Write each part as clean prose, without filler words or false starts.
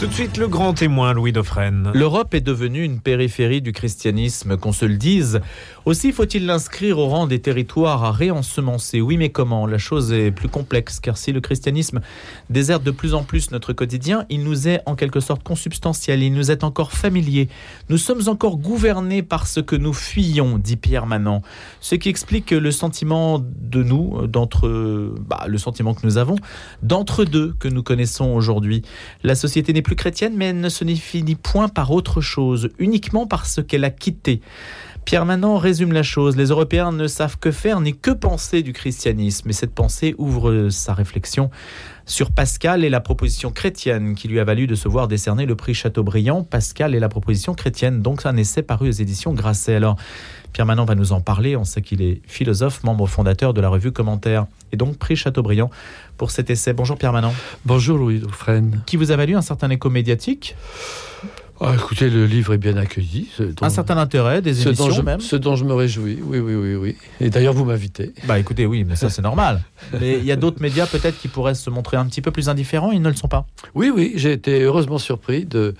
Tout de suite, le grand témoin, Louis Daufresne. L'Europe est devenue une périphérie du christianisme, qu'on se le dise. Aussi faut-il l'inscrire au rang des territoires à réensemencer. Oui, mais comment ? La chose est plus complexe, car si le christianisme déserte de plus en plus notre quotidien, il nous est en quelque sorte consubstantiel, il nous est encore familier. Nous sommes encore gouvernés par ce que nous fuyons, dit Pierre Manent. Ce qui explique le sentiment de nous, le sentiment que nous avons, d'entre-deux que nous connaissons aujourd'hui. La société n'est plus chrétienne, mais elle ne se définit point par autre chose, uniquement par ce qu'elle a quitté. Pierre Manent résume la chose. Les Européens ne savent que faire ni que penser du christianisme. Et cette pensée ouvre sa réflexion sur Pascal et la proposition chrétienne, qui lui a valu de se voir décerner le prix Châteaubriand. Pascal et la proposition chrétienne, donc un essai paru aux éditions Grasset. Alors, Pierre Manent va nous en parler. On sait qu'il est philosophe, membre fondateur de la revue Commentaire, et donc prix Châteaubriand pour cet essai. Bonjour Pierre Manent. Bonjour Louis Daufresne. Qui vous a valu un certain écho médiatique ? Écoutez, le livre est bien accueilli. Un certain intérêt, des éditions même. Ce dont je me réjouis, oui. Et d'ailleurs, vous m'invitez. Écoutez, oui, mais ça, c'est normal. Mais il y a d'autres médias, peut-être, qui pourraient se montrer un petit peu plus indifférents, ils ne le sont pas. Oui, j'ai été heureusement surpris de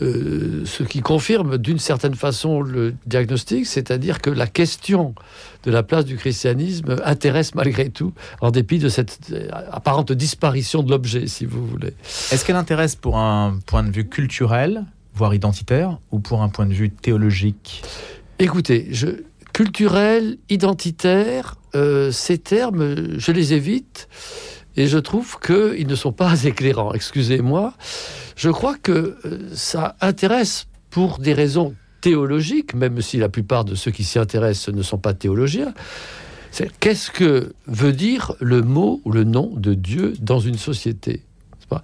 ce qui confirme, d'une certaine façon, le diagnostic, c'est-à-dire que la question de la place du christianisme intéresse malgré tout, en dépit de cette apparente disparition de l'objet, si vous voulez. Est-ce qu'elle intéresse pour un point de vue culturel, voire identitaire, ou pour un point de vue théologique ? Écoutez, culturel, identitaire, ces termes, je les évite, et je trouve qu'ils ne sont pas éclairants, excusez-moi. Je crois que ça intéresse pour des raisons théologiques, même si la plupart de ceux qui s'y intéressent ne sont pas théologiens. C'est, qu'est-ce que veut dire le mot ou le nom de Dieu dans une société ? C'est pas...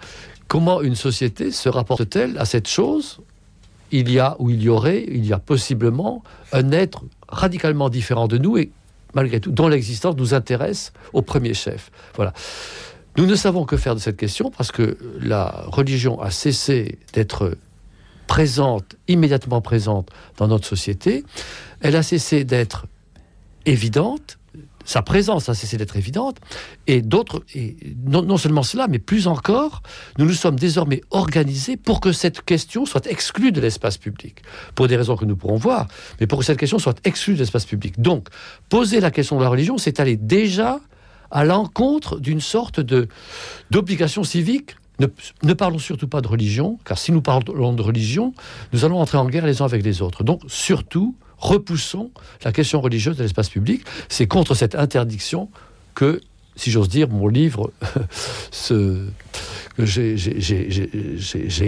Comment une société se rapporte-t-elle à cette chose ? Il y a, ou il y a possiblement un être radicalement différent de nous et, malgré tout, dont l'existence nous intéresse au premier chef. Voilà. Nous ne savons que faire de cette question parce que la religion a cessé d'être présente, immédiatement présente dans notre société. Elle a cessé d'être évidente. Sa présence a cessé d'être évidente, non seulement cela, mais plus encore, nous sommes désormais organisés pour que cette question soit exclue de l'espace public, pour des raisons que nous pourrons voir, mais pour que cette question soit exclue de l'espace public. Donc, poser la question de la religion, c'est aller déjà à l'encontre d'une sorte d'obligation civique. Ne parlons surtout pas de religion, car si nous parlons de religion, nous allons entrer en guerre les uns avec les autres. Donc, surtout, repoussons la question religieuse de l'espace public. C'est contre cette interdiction que, si j'ose dire, mon livre, j'ai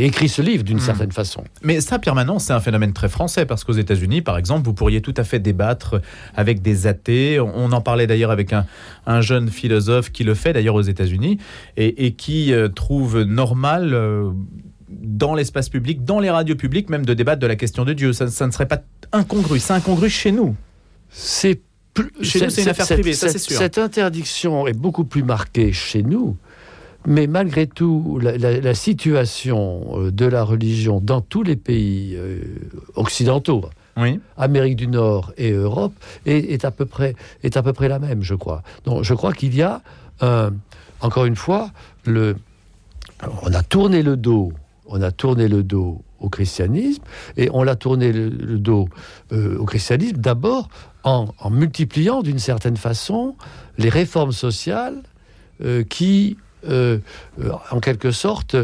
écrit ce livre d'une certaine façon. Mais ça, Pierre Manent, c'est un phénomène très français, parce qu'aux États-Unis, par exemple, vous pourriez tout à fait débattre avec des athées. On en parlait d'ailleurs avec un jeune philosophe qui le fait d'ailleurs aux États-Unis et qui trouve normal... dans l'espace public, dans les radios publiques, même de débattre de la question de Dieu. Ça ne serait pas incongru. C'est incongru chez nous. C'est une affaire privée, ça c'est sûr. Cette interdiction est beaucoup plus marquée chez nous, mais malgré tout, la situation de la religion dans tous les pays occidentaux, oui, Amérique du Nord et Europe, est à peu près la même, je crois. Donc, je crois qu'il y a, encore une fois, on a tourné le dos au christianisme, et on l'a tourné le dos au christianisme d'abord en multipliant d'une certaine façon les réformes sociales qui en quelque sorte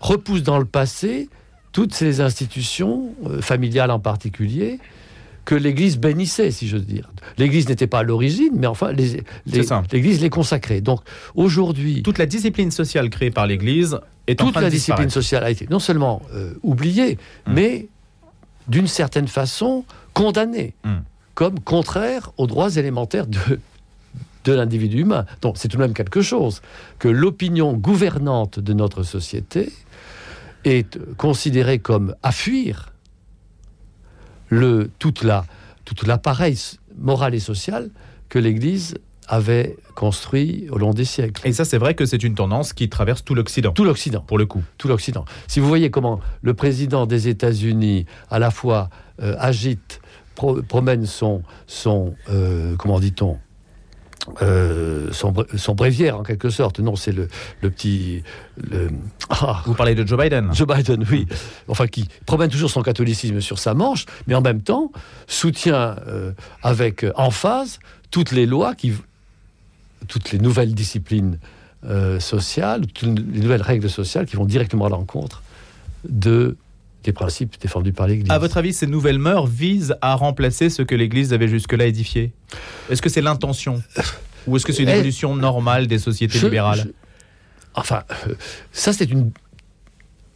repoussent dans le passé toutes ces institutions familiales en particulier que l'Église bénissait, si j'ose dire. L'Église n'était pas à l'origine, mais enfin, l'Église les consacrait. Donc, aujourd'hui... toute la discipline sociale créée par l'Église est en train de disparaître. Toute la discipline sociale a été non seulement oubliée, mais, d'une certaine façon, condamnée, comme contraire aux droits élémentaires de l'individu humain. Donc, c'est tout de même quelque chose que l'opinion gouvernante de notre société est considérée comme à fuir. Tout l'appareil moral et social que l'Église avait construit au long des siècles. Et ça, c'est vrai que c'est une tendance qui traverse tout l'Occident. Tout l'Occident. Pour le coup. Tout l'Occident. Si vous voyez comment le président des États-Unis, à la fois, promène son son bréviaire en quelque sorte. Non, c'est le petit... Vous parlez de Joe Biden. Joe Biden, oui. Enfin, qui promène toujours son catholicisme sur sa manche, mais en même temps soutient avec emphase toutes les lois, toutes les nouvelles disciplines sociales, toutes les nouvelles règles sociales qui vont directement à l'encontre des principes défendus par l'Église. À votre avis, ces nouvelles mœurs visent à remplacer ce que l'Église avait jusque-là édifié ? Est-ce que c'est l'intention ? Ou est-ce que c'est une évolution normale des sociétés libérales ? Enfin, ça c'est une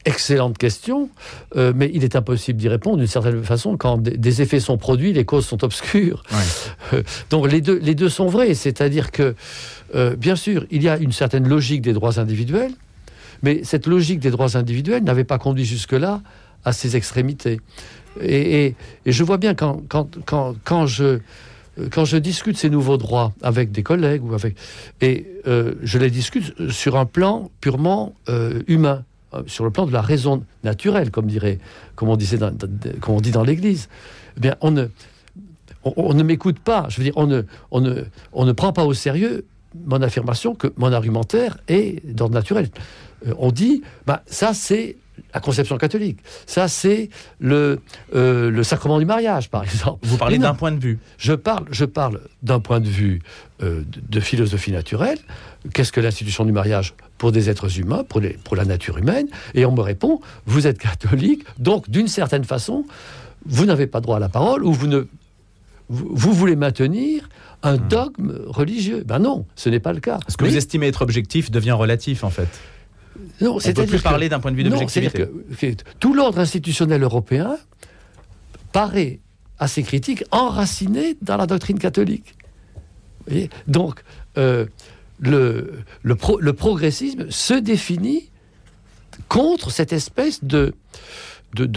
excellente question, mais il est impossible d'y répondre d'une certaine façon quand des effets sont produits, les causes sont obscures. Ouais. Donc les deux sont vrais, c'est-à-dire que, bien sûr, il y a une certaine logique des droits individuels, mais cette logique des droits individuels n'avait pas conduit jusque-là à ces extrémités. Et je vois bien quand je discute ces nouveaux droits avec des collègues je les discute sur un plan purement humain, sur le plan de la raison naturelle, comme on dit dans l'Église. Eh bien, on ne m'écoute pas. Je veux dire, on ne prend pas au sérieux mon affirmation que mon argumentaire est d'ordre naturel. On dit, ça c'est la conception catholique. Ça, c'est le sacrement du mariage, par exemple. Vous parlez d'un point de vue. Je parle d'un point de vue de philosophie naturelle. Qu'est-ce que l'institution du mariage pour des êtres humains, pour la nature humaine ? Et on me répond, vous êtes catholique, donc d'une certaine façon, vous n'avez pas droit à la parole, ou vous voulez maintenir un dogme religieux. Ben non, ce n'est pas le cas. Ce que vous estimez être objectif devient relatif, en fait. Non, on ne peut plus parler d'un point de vue d'objectivité. Tout l'ordre institutionnel européen paraît, à ses critiques, enraciné dans la doctrine catholique. Vous voyez ? Donc, le progressisme se définit contre cette espèce de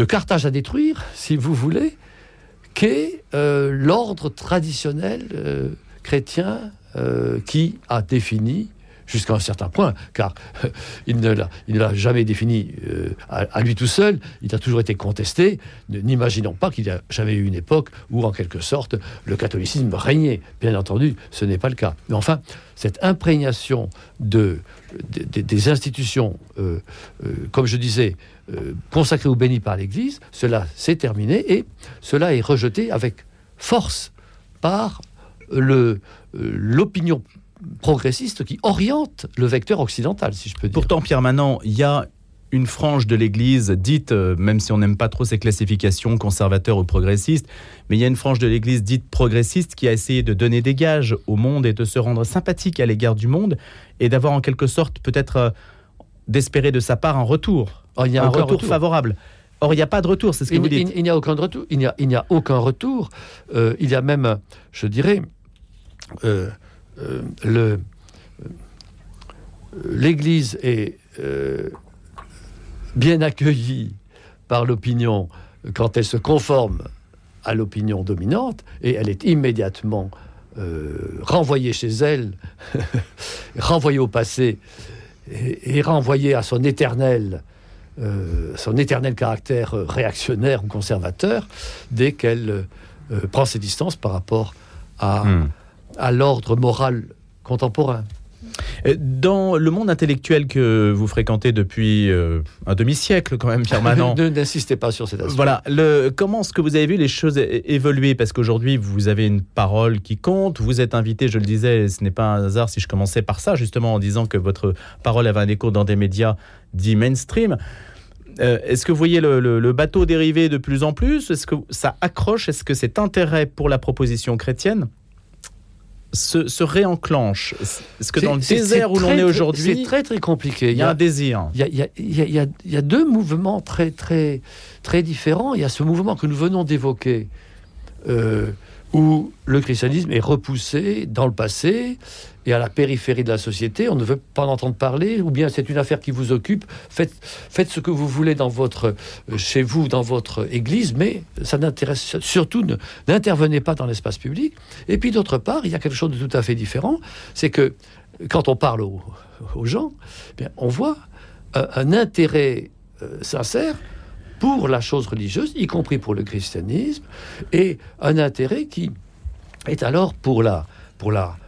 Carthage à détruire, si vous voulez, qu'est l'ordre traditionnel chrétien qui a défini... jusqu'à un certain point, car il ne l'a jamais défini à lui tout seul, il a toujours été contesté. N'imaginons pas qu'il n'y a jamais eu une époque où, en quelque sorte, le catholicisme régnait. Bien entendu, ce n'est pas le cas. Mais enfin, cette imprégnation des institutions, comme je disais, consacrées ou bénies par l'Église, cela s'est terminé et cela est rejeté avec force par l'opinion progressiste qui oriente le vecteur occidental, si je peux dire. Pourtant, Pierre Manent, il y a une frange de l'Église dite, même si on n'aime pas trop ces classifications, conservateur ou progressiste, mais il y a une frange de l'Église dite progressiste qui a essayé de donner des gages au monde et de se rendre sympathique à l'égard du monde et d'avoir en quelque sorte peut-être d'espérer de sa part un retour. Il y a un retour favorable. Or, il n'y a pas de retour, c'est ce que vous dites. Il n'y a aucun retour. Il y a même, je dirais... l'Église est bien accueillie par l'opinion quand elle se conforme à l'opinion dominante, et elle est immédiatement renvoyée chez elle, renvoyée au passé et renvoyée à son éternel caractère réactionnaire ou conservateur dès qu'elle prend ses distances par rapport à l'ordre moral contemporain. Dans le monde intellectuel que vous fréquentez depuis un demi-siècle, quand même, Pierre Manent... N'insistez pas sur cet aspect. Voilà. Comment est-ce que vous avez vu les choses évoluer ? Parce qu'aujourd'hui, vous avez une parole qui compte. Vous êtes invité, je le disais, ce n'est pas un hasard si je commençais par ça, justement, en disant que votre parole avait un écho dans des médias dits mainstream. Est-ce que vous voyez le bateau dériver de plus en plus ? Est-ce que ça accroche ? Est-ce que cet intérêt pour la proposition chrétienne se réenclenche? Est-ce que dans le désert où l'on est aujourd'hui, c'est très très compliqué. Il y a un désir. Il y a deux mouvements très très très différents. Il y a ce mouvement que nous venons d'évoquer, où le christianisme est repoussé dans le passé et à la périphérie de la société. On ne veut pas en entendre parler, ou bien c'est une affaire qui vous occupe. Faites ce que vous voulez chez vous, dans votre église, mais ça n'intéresse surtout, n'intervenez pas dans l'espace public. Et puis d'autre part, il y a quelque chose de tout à fait différent, c'est que quand on parle aux gens, bien, on voit un intérêt sincère pour la chose religieuse, y compris pour le christianisme, et un intérêt qui est alors pour la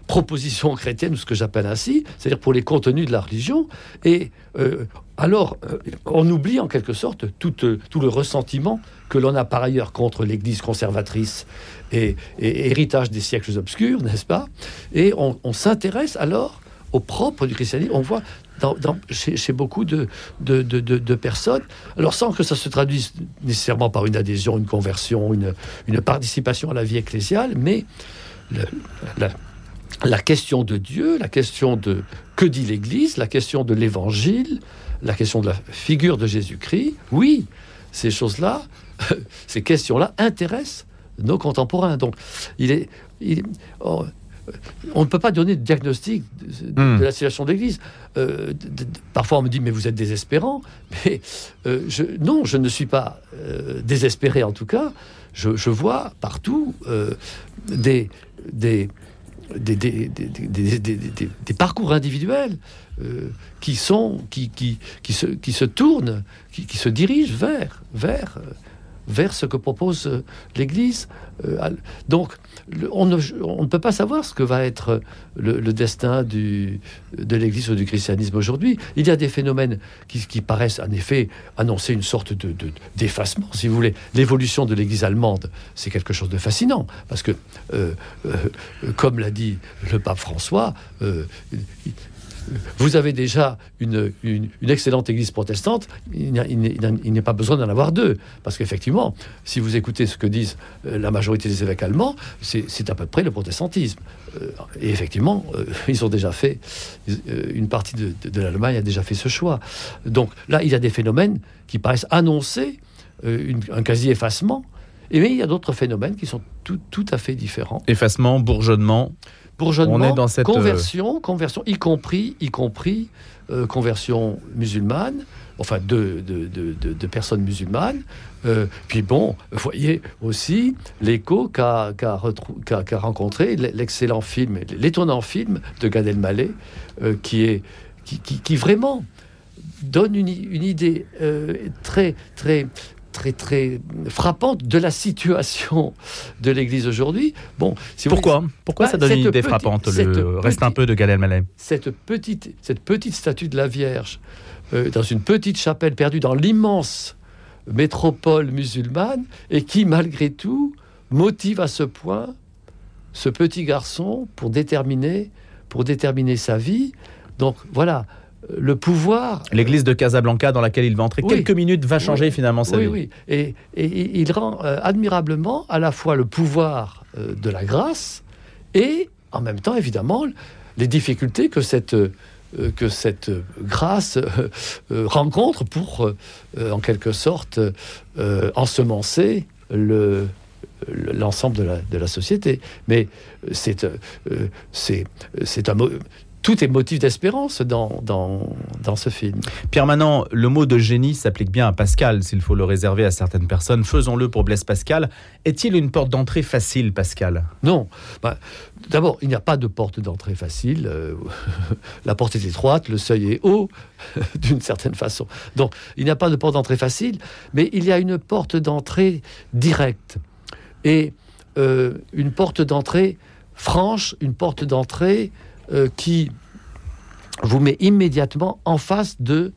proposition chrétienne, ou ce que j'appelle ainsi, c'est-à-dire pour les contenus de la religion, et alors on oublie en quelque sorte tout le ressentiment que l'on a par ailleurs contre l'Église conservatrice et héritage des siècles obscurs, n'est-ce pas ? Et on s'intéresse alors au propre du christianisme, on voit chez beaucoup de personnes, alors sans que ça se traduise nécessairement par une adhésion, une conversion, une participation à la vie ecclésiale, mais la question de Dieu, la question de que dit l'Église, la question de l'Évangile, la question de la figure de Jésus-Christ, oui, ces choses-là, ces questions-là intéressent nos contemporains. Donc, on ne peut pas donner de diagnostic de la situation de l'Église. Parfois, on me dit, mais vous êtes désespérant. Mais non, je ne suis pas désespéré, en tout cas. Je vois partout des parcours individuels qui se dirigent vers ce que propose l'Église. Donc, on ne peut pas savoir ce que va être le destin de l'Église ou du christianisme aujourd'hui. Il y a des phénomènes qui paraissent, en effet, annoncer une sorte d'effacement, si vous voulez. L'évolution de l'Église allemande, c'est quelque chose de fascinant, parce que, comme l'a dit le pape François, vous avez déjà une excellente église protestante, il n'est pas besoin d'en avoir deux. Parce qu'effectivement, si vous écoutez ce que disent la majorité des évêques allemands, c'est à peu près le protestantisme. Et effectivement, ils ont déjà fait, une partie de l'Allemagne a déjà fait ce choix. Donc là, il y a des phénomènes qui paraissent annoncer un quasi-effacement, mais il y a d'autres phénomènes qui sont tout à fait différents. Effacement, bourgeonnement, on est dans cette conversion, y compris conversion musulmane, enfin de personnes musulmanes. Puis bon, vous voyez aussi l'écho qu'a rencontré l'excellent film, l'étonnant film de Gad Elmaleh, qui vraiment donne une idée très frappante de la situation de l'Église aujourd'hui. Bon, si pourquoi ça donne une idée frappante, le reste un peu de Gad Elmaleh. Cette petite statue de la Vierge dans une petite chapelle perdue dans l'immense métropole musulmane, et qui malgré tout motive à ce point ce petit garçon pour déterminer sa vie. Donc voilà. Le pouvoir... L'église de Casablanca dans laquelle il va entrer quelques minutes va changer finalement sa vie. Oui, et il rend admirablement à la fois le pouvoir de la grâce et en même temps évidemment les difficultés que cette grâce rencontre pour en quelque sorte ensemencer l'ensemble de la société. Mais c'est un mot... Tout est motif d'espérance dans ce film. Pierre Manent, le mot de génie s'applique bien à Pascal, s'il faut le réserver à certaines personnes. Faisons-le pour Blaise Pascal. Est-il une porte d'entrée facile, Pascal ? Non. D'abord, il n'y a pas de porte d'entrée facile. La porte est étroite, le seuil est haut, d'une certaine façon. Donc, il n'y a pas de porte d'entrée facile, mais il y a une porte d'entrée directe. Et une porte d'entrée franche, une porte d'entrée... qui vous met immédiatement en face de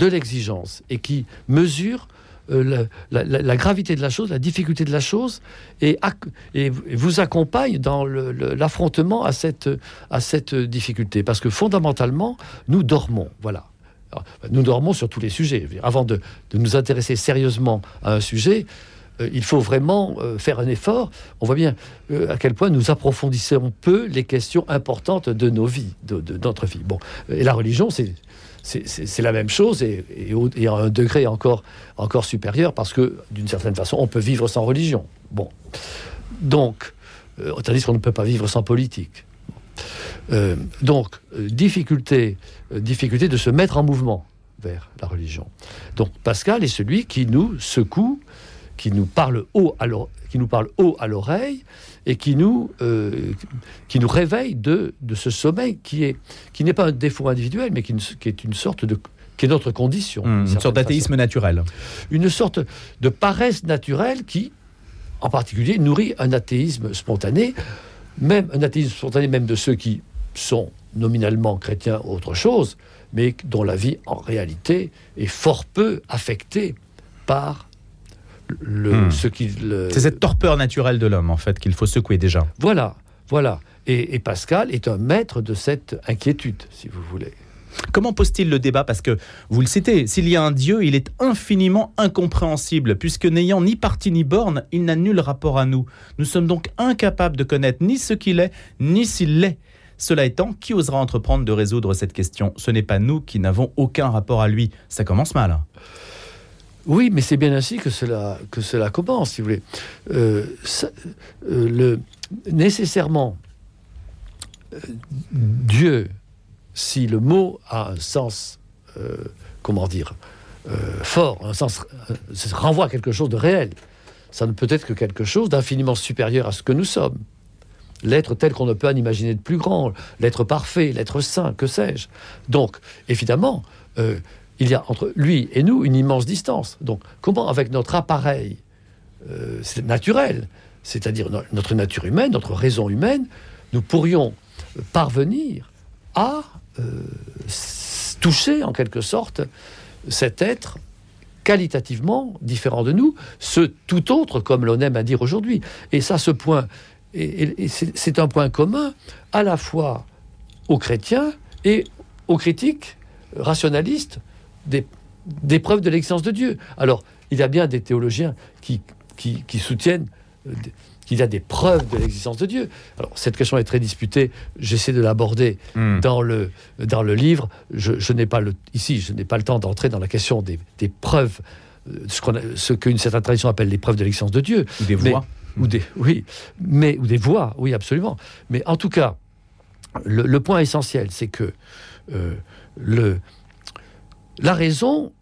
l'exigence et qui mesure la gravité de la chose, la difficulté de la chose, et vous accompagne dans l'affrontement à cette difficulté. Parce que fondamentalement, nous dormons. Voilà. Alors, nous dormons sur tous les sujets. Avant de nous intéresser sérieusement à un sujet... Il faut vraiment faire un effort. On voit bien à quel point nous approfondissons peu les questions importantes de nos vies, de notre vie. Bon, et la religion, c'est la même chose, et à un degré encore supérieur, parce que, d'une certaine façon, on peut vivre sans religion. Bon. Donc, tandis qu'on ne peut pas vivre sans politique. Difficulté de se mettre en mouvement vers la religion. Donc, Pascal est celui qui nous secoue, qui nous parle haut à l'oreille et qui nous réveille de ce sommeil qui n'est pas un défaut individuel, mais qui est une sorte de... qui est notre condition. Une sorte d'athéisme naturel. Une sorte de paresse naturelle qui, en particulier, nourrit un athéisme spontané. même un athéisme spontané, même de ceux qui sont nominalement chrétiens ou autre chose, mais dont la vie, en réalité, est fort peu affectée par c'est cette torpeur naturelle de l'homme, en fait, qu'il faut secouer déjà. Voilà. Et Pascal est un maître de cette inquiétude, si vous voulez. Comment pose-t-il le débat ? Parce que, vous le citez, s'il y a un Dieu, il est infiniment incompréhensible, puisque n'ayant ni partie ni borne, il n'a nul rapport à nous. Nous sommes donc incapables de connaître ni ce qu'il est, ni s'il l'est. Cela étant, qui osera entreprendre de résoudre cette question ? Ce n'est pas nous qui n'avons aucun rapport à lui. Ça commence mal. Oui, mais c'est bien ainsi que cela commence, si vous voulez. Nécessairement, Dieu, si le mot a un sens, fort, un sens, ça renvoie à quelque chose de réel. Ça ne peut être que quelque chose d'infiniment supérieur à ce que nous sommes. L'être tel qu'on ne peut en imaginer de plus grand, l'être parfait, l'être saint, que sais-je. Donc, évidemment, il y a entre lui et nous une immense distance. Donc, comment avec notre appareil naturel, c'est-à-dire notre nature humaine, notre raison humaine, nous pourrions parvenir à toucher, en quelque sorte, cet être qualitativement différent de nous, ce tout autre, comme l'on aime à dire aujourd'hui. Et ça, ce point... Et c'est un point commun à la fois aux chrétiens et aux critiques rationalistes des preuves de l'existence de Dieu. Alors, il y a bien des théologiens qui soutiennent qu'il y a des preuves de l'existence de Dieu. Alors, cette question est très disputée. J'essaie de l'aborder dans le livre. Je n'ai pas le temps d'entrer dans la question des preuves, ce qu'une certaine tradition appelle les preuves de l'existence de Dieu. Des voies. Ou des voix, oui, absolument. Mais en tout cas, le point essentiel, c'est que la raison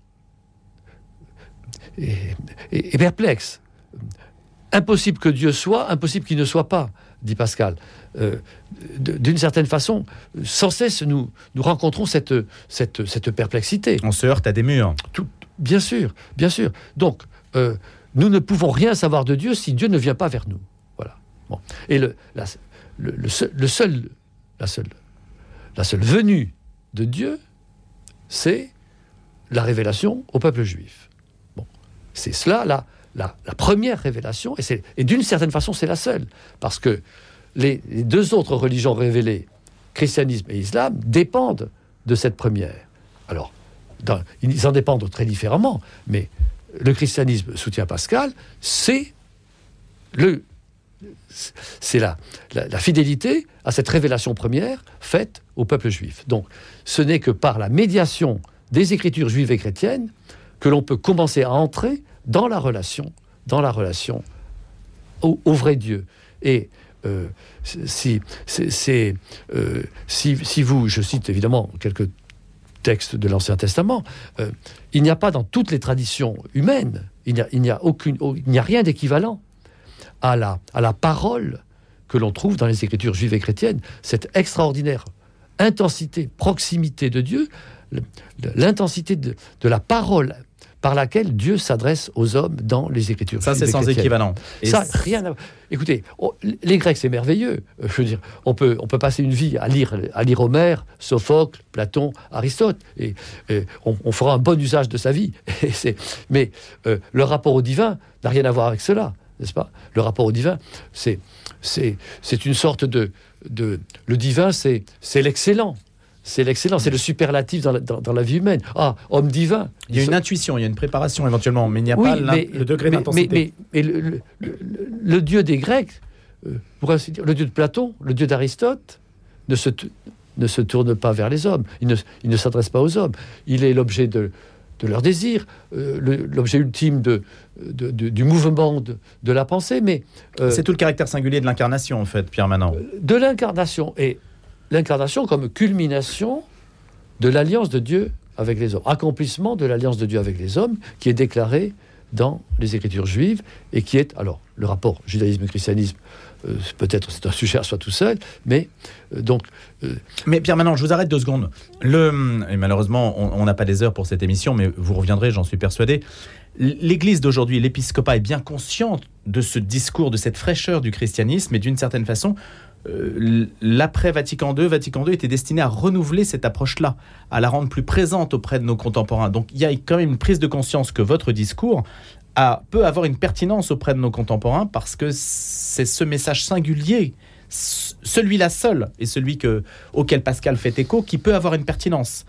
est perplexe. Impossible que Dieu soit, impossible qu'il ne soit pas, dit Pascal. D'une certaine façon, sans cesse, nous rencontrons cette perplexité. On se heurte à des murs. Bien sûr. Donc, nous ne pouvons rien savoir de Dieu si Dieu ne vient pas vers nous. Voilà. Bon. Et la seule venue de Dieu, c'est la révélation au peuple juif. Bon. C'est cela la première révélation, et d'une certaine façon, c'est la seule. Parce que les deux autres religions révélées, christianisme et islam, dépendent de cette première. Alors, ils en dépendent très différemment, mais... Le christianisme, soutient Pascal, c'est la fidélité à cette révélation première faite au peuple juif. Donc, ce n'est que par la médiation des écritures juives et chrétiennes que l'on peut commencer à entrer dans la relation, au vrai Dieu. Et si vous, je cite évidemment quelques texte de l'Ancien Testament, il n'y a pas dans toutes les traditions humaines, il n'y a rien d'équivalent à la parole que l'on trouve dans les Écritures juives et chrétiennes, cette extraordinaire intensité, proximité de Dieu, l'intensité de la parole par laquelle Dieu s'adresse aux hommes dans les Écritures. Ça, c'est sans équivalent. Écoutez, les Grecs, c'est merveilleux. Je veux dire, on peut passer une vie à lire Homère, Sophocle, Platon, Aristote, et on fera un bon usage de sa vie. Mais le rapport au divin n'a rien à voir avec cela, n'est-ce pas ? Le rapport au divin, c'est une sorte de le divin, c'est l'excellent. C'est l'excellence, c'est le superlatif dans la vie humaine. Ah, homme divin. Il y a une intuition, il y a une préparation éventuellement, mais il n'y a pas le degré d'intensité. Mais le dieu des Grecs, pour ainsi dire, le dieu de Platon, le dieu d'Aristote, ne se tourne pas vers les hommes. Il ne s'adresse pas aux hommes. Il est l'objet de leur désir, l'objet ultime du mouvement de la pensée. Mais c'est tout le caractère singulier de l'incarnation, en fait, Pierre Manent. De l'incarnation et l'incarnation comme culmination de l'alliance de Dieu avec les hommes, accomplissement de l'alliance de Dieu avec les hommes, qui est déclarée dans les Écritures juives et qui est, alors, le rapport judaïsme-christianisme, peut-être c'est un sujet à soi tout seul, mais donc... Mais Pierre Manent, je vous arrête 2 secondes. Et malheureusement, on n'a pas des heures pour cette émission, mais vous reviendrez, j'en suis persuadé. L'Église d'aujourd'hui, l'épiscopat est bien consciente de ce discours, de cette fraîcheur du christianisme, et d'une certaine façon... l'après-Vatican II, Vatican II était destiné à renouveler cette approche-là, à la rendre plus présente auprès de nos contemporains. Donc il y a quand même une prise de conscience que votre discours peut avoir une pertinence auprès de nos contemporains, parce que c'est ce message singulier, celui-là seul, et celui auquel Pascal fait écho, qui peut avoir une pertinence.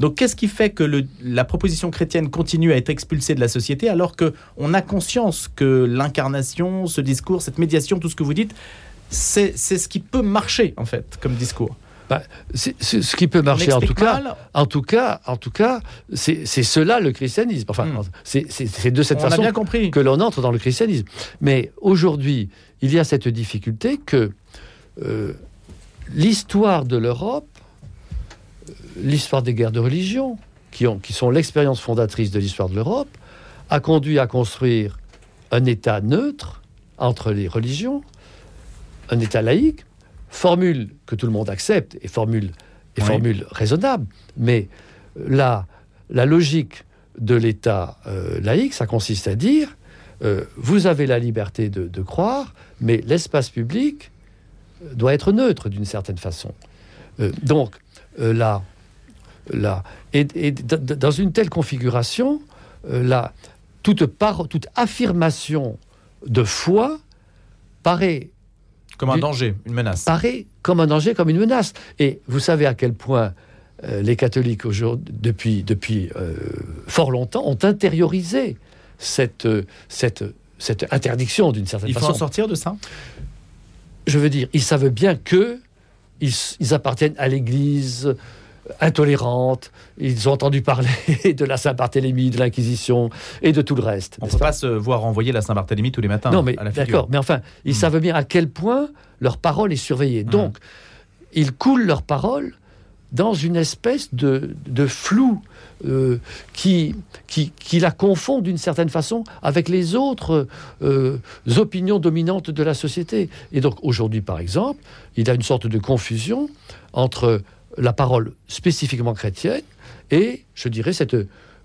Donc qu'est-ce qui fait que la proposition chrétienne continue à être expulsée de la société, alors qu'on a conscience que l'incarnation, ce discours, cette médiation, tout ce que vous dites, c'est ce qui peut marcher, en fait, comme discours. C'est ce qui peut marcher, en tout cas, c'est cela le christianisme. Enfin, c'est de cette façon que l'on entre dans le christianisme. Mais aujourd'hui, il y a cette difficulté que l'histoire de l'Europe, l'histoire des guerres de religion, qui sont l'expérience fondatrice de l'histoire de l'Europe, a conduit à construire un État neutre entre les religions, un État laïque, formule que tout le monde accepte, et formule raisonnable, mais la logique de l'État laïque, ça consiste à dire, vous avez la liberté de croire, mais l'espace public doit être neutre d'une certaine façon. Et dans une telle configuration, toute affirmation de foi paraît comme un danger, une menace. Paraît comme un danger, comme une menace. Et vous savez à quel point les catholiques aujourd'hui, depuis fort longtemps, ont intériorisé cette interdiction d'une certaine façon. Il faut en sortir de ça. Je veux dire, ils savent bien que ils appartiennent à l'Église intolérante. Ils ont entendu parler de la Saint-Barthélemy, de l'Inquisition et de tout le reste. On ne peut pas se voir envoyer la Saint-Barthélemy tous les matins. Non, mais à la figure. D'accord. Mais enfin, ils savent bien à quel point leur parole est surveillée. Donc, ils coulent leur parole dans une espèce de flou qui la confond d'une certaine façon avec les autres opinions dominantes de la société. Et donc, aujourd'hui, par exemple, il y a une sorte de confusion entre la parole spécifiquement chrétienne et, je dirais, cette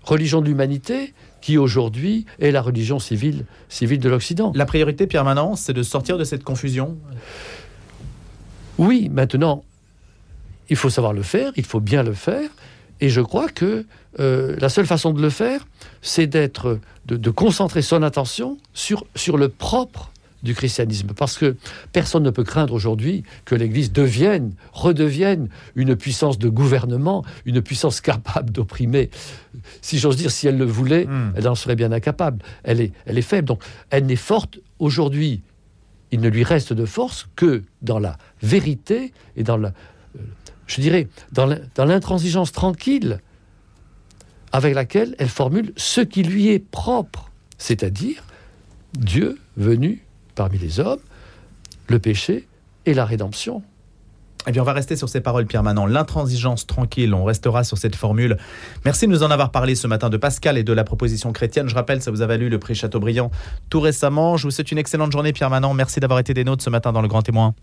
religion de l'humanité qui, aujourd'hui, est la religion civile de l'Occident. La priorité, Pierre Manent, c'est de sortir de cette confusion. Oui, maintenant, il faut savoir le faire, il faut bien le faire, et je crois que la seule façon de le faire, c'est de concentrer son attention sur le propre du christianisme, parce que personne ne peut craindre aujourd'hui que l'Église redevienne une puissance de gouvernement, une puissance capable d'opprimer. Si j'ose dire, si elle le voulait, elle en serait bien incapable. Elle est faible, donc elle n'est forte aujourd'hui. Il ne lui reste de force que dans la vérité et dans l'intransigeance tranquille avec laquelle elle formule ce qui lui est propre, c'est-à-dire Dieu venu parmi les hommes, le péché et la rédemption. Eh bien, on va rester sur ces paroles, Pierre Manent. L'intransigeance tranquille, on restera sur cette formule. Merci de nous en avoir parlé ce matin de Pascal et de la proposition chrétienne. Je rappelle, ça vous a valu le prix Châteaubriand tout récemment. Je vous souhaite une excellente journée, Pierre Manent. Merci d'avoir été des nôtres ce matin dans Le Grand Témoin.